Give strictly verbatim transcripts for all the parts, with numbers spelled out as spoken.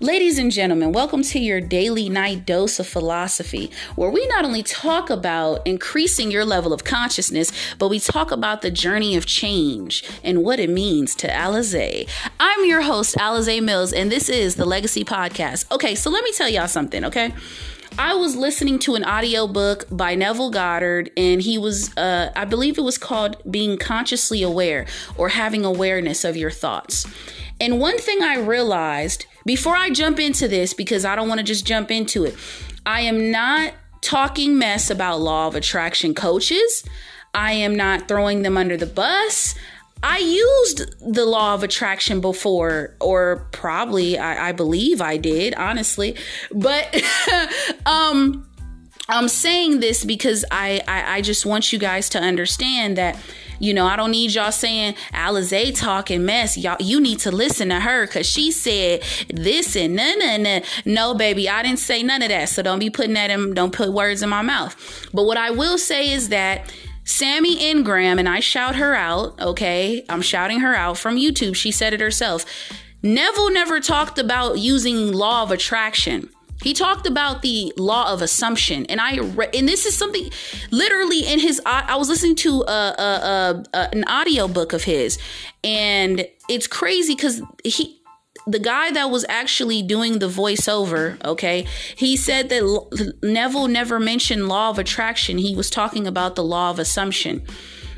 Ladies and gentlemen, welcome to your daily night dose of philosophy, where we not only talk about increasing your level of consciousness, but we talk about the journey of change and what it means to Alize. I'm your host, Alize Mills, and this is the Legacy Podcast. Okay, so let me tell y'all something, okay? I was listening to an audiobook by Neville Goddard, and he was, uh, I believe it was called Being Consciously Aware, or Having Awareness of Your Thoughts. And one thing I realized before I jump into this, because I don't want to just jump into it, I am not talking mess about law of attraction coaches. I am not throwing them under the bus. I used the law of attraction before, or probably I, I believe I did, honestly. But um, I'm saying this because I, I, I just want you guys to understand that, you know, I don't need y'all saying Alize talking mess. Y'all, you need to listen to her because she said this and no, no, no. No, baby, I didn't say none of that. So don't be putting that in. Don't put words in my mouth. But what I will say is that Sammy Ingram, and I shout her out, okay? I'm shouting her out from YouTube. She said it herself. Neville never talked about using law of attraction. He talked about the law of assumption. And I re- and this is something literally in his, I was listening to a, a, a, a, an audiobook of his, and it's crazy because he, the guy that was actually doing the voiceover, okay, he said that Neville never mentioned law of attraction. He was talking about the law of assumption,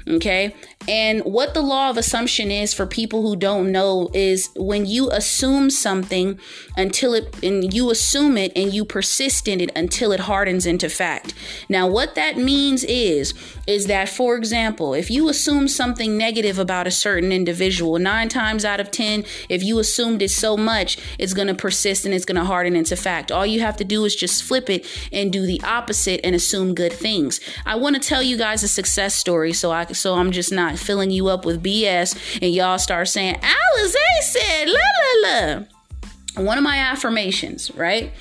okay? And what the law of assumption is, for people who don't know, is when you assume something until it, and you assume it and you persist in it until it hardens into fact. Now, what that means is, is that, for example, if you assume something negative about a certain individual, nine times out of ten, if you assumed it so much, it's going to persist and it's going to harden into fact. All you have to do is just flip it and do the opposite and assume good things. I want to tell you guys a success story, so I, so I'm just not filling you up with B S and y'all start saying Alize said la la la. One of my affirmations, right?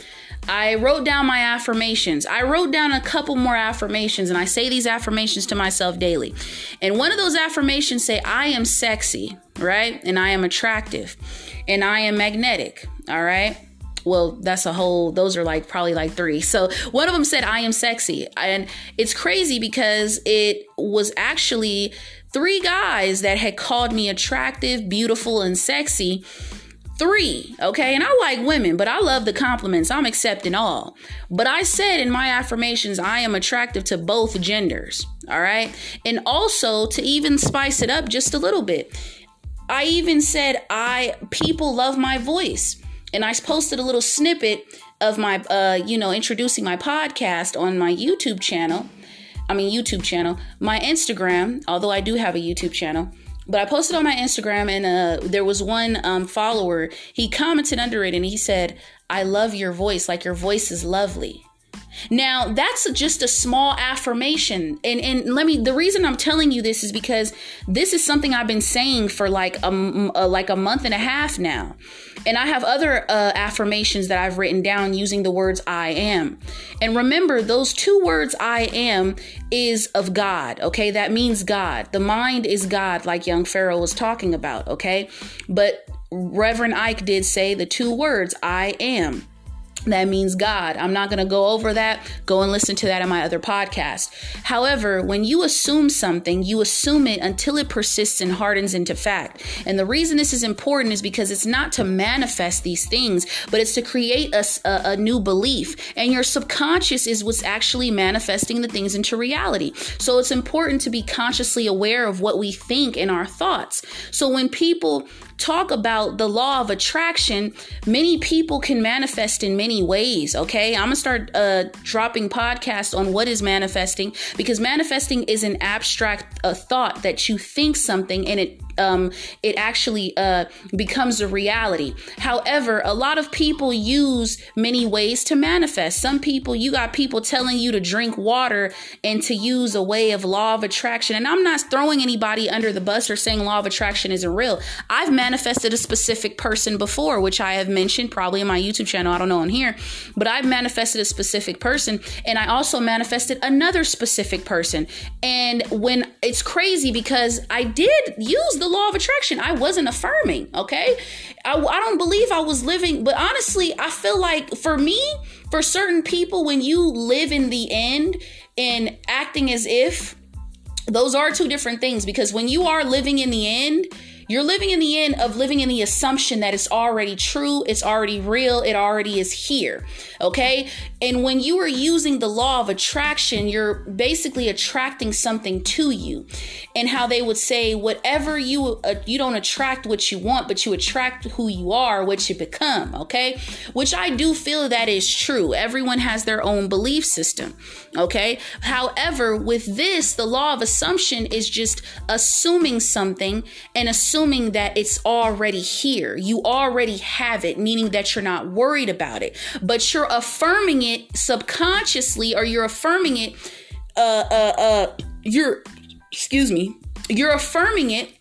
I wrote down my affirmations. I wrote down a couple more affirmations, and I say these affirmations to myself daily. And one of those affirmations say, I am sexy, right? And I am attractive, and I am magnetic. All right. Well, that's a whole, those are like probably like three. So one of them said, I am sexy. And it's crazy because it was actually three guys that had called me attractive, beautiful, and sexy. Three, okay? And I like women, but I love the compliments. I'm accepting all. But I said in my affirmations, I am attractive to both genders, all right? And also, to even spice it up just a little bit, I even said, I, people love my voice. And I posted a little snippet of my, uh, you know, introducing my podcast on my YouTube channel. I mean, YouTube channel, my Instagram, although I do have a YouTube channel, but I posted on my Instagram, and uh, there was one um, follower. He commented under it and he said, I love your voice. Like, your voice is lovely. Now, that's just a small affirmation. And and let me, the reason I'm telling you this is because this is something I've been saying for like a, a like a month and a half now. And I have other uh, affirmations that I've written down using the words I am. And remember, those two words I am is of God. Okay, that means God. The mind is God, like Young Pharaoh was talking about. Okay, but Reverend Ike did say the two words I am. That means God. I'm not going to go over that. Go and listen to that in my other podcast. However, when you assume something, you assume it until it persists and hardens into fact. And the reason this is important is because it's not to manifest these things, but it's to create a, a, a new belief. And your subconscious is what's actually manifesting the things into reality. So it's important to be consciously aware of what we think in our thoughts. So when people talk about the law of attraction, many people can manifest in many ways. Okay, I'm gonna start uh, dropping podcasts on what is manifesting, because manifesting is an abstract uh, thought that you think something and it um, it actually uh, becomes a reality. However, a lot of people use many ways to manifest. Some people, you got people telling you to drink water and to use a way of law of attraction. And I'm not throwing anybody under the bus or saying law of attraction isn't real. I've manifested a specific person before, which I have mentioned probably in my YouTube channel. I don't know on here. here, but I manifested a specific person, and I also manifested another specific person. And when it's crazy, because I did use the law of attraction, I wasn't affirming. Okay. I, I don't believe I was living, but honestly, I feel like for me, for certain people, when you live in the end and acting as if, those are two different things, because when you are living in the end, you're living in the end of living in the assumption that it's already true, it's already real, it already is here, okay? And when you are using the law of attraction, you're basically attracting something to you. And how they would say, whatever you, uh, you don't attract what you want, but you attract who you are, what you become, okay? Which I do feel that is true. Everyone has their own belief system, okay? However, with this, the law of assumption is just assuming something and assuming Assuming that it's already here. You already have it, meaning that you're not worried about it, but you're affirming it subconsciously, or you're affirming it, uh, uh, uh, you're, excuse me, you're affirming it.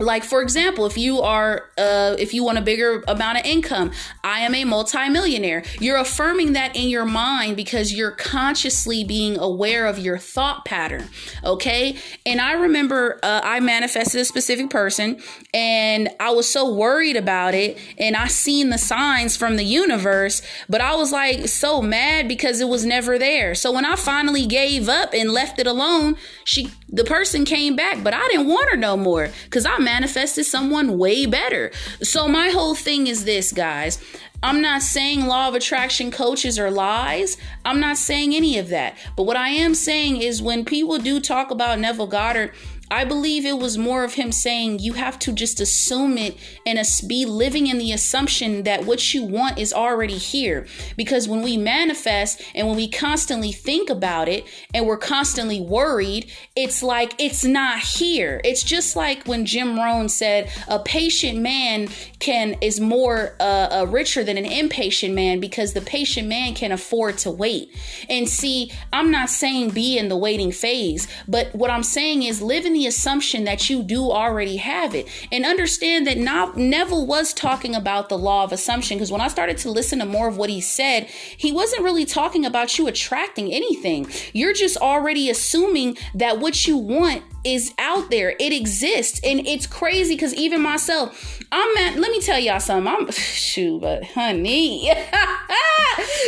Like, for example, if you are, uh, if you want a bigger amount of income, I am a multimillionaire. You're affirming that in your mind because you're consciously being aware of your thought pattern. Okay. And I remember uh, I manifested a specific person, and I was so worried about it. And I seen the signs from the universe, but I was like so mad because it was never there. So when I finally gave up and left it alone, she, the person came back, but I didn't want her no more because I manifested someone way better. So my whole thing is this, guys. I'm not saying law of attraction coaches are lies. I'm not saying any of that. But what I am saying is when people do talk about Neville Goddard, I believe it was more of him saying you have to just assume it and be living in the assumption that what you want is already here. Because when we manifest and when we constantly think about it and we're constantly worried, it's like it's not here. It's just like when Jim Rohn said a patient man can is more uh, uh, richer than an impatient man because the patient man can afford to wait. And see, I'm not saying be in the waiting phase, but what I'm saying is live in the assumption that you do already have it, and understand that not Neville was talking about the law of assumption, because when I started to listen to more of what he said, he wasn't really talking about you attracting anything. You're just already assuming that what you want is out there, it exists. And it's crazy because even myself, I'm at, let me tell y'all something, I'm shoot, but honey,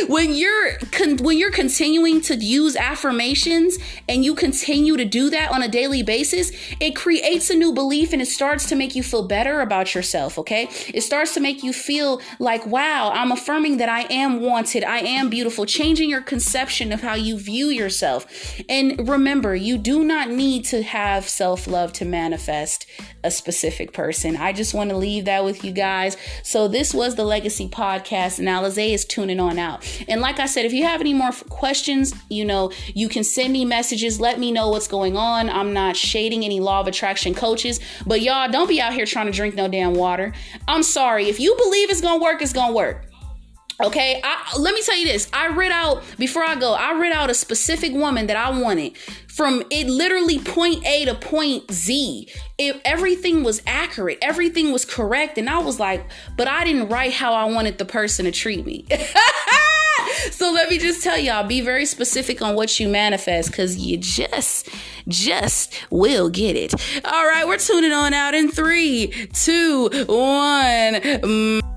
when you're con- when you're continuing to use affirmations and you continue to do that on a daily basis, it creates a new belief, and it starts to make you feel better about yourself. Okay, it starts to make you feel like, wow, I'm affirming that I am wanted, I am beautiful, changing your conception of how you view yourself. And remember, you do not need to have Have self-love to manifest a specific person. I just want to leave that with you guys. So this was the Legacy Podcast, and Alize is tuning on out. And like I said, if you have any more questions, you know, you can send me messages. Let me know what's going on. I'm not shading any law of attraction coaches, but y'all don't be out here trying to drink no damn water. I'm sorry. If you believe it's gonna work, it's gonna work. Okay, I, let me tell you this. I read out, before I go, I read out a specific woman that I wanted from it literally point A to point Z. It, everything was accurate. Everything was correct. And I was like, but I didn't write how I wanted the person to treat me. So let me just tell y'all, be very specific on what you manifest, because you just, just will get it. All right, we're tuning on out in three, two, one.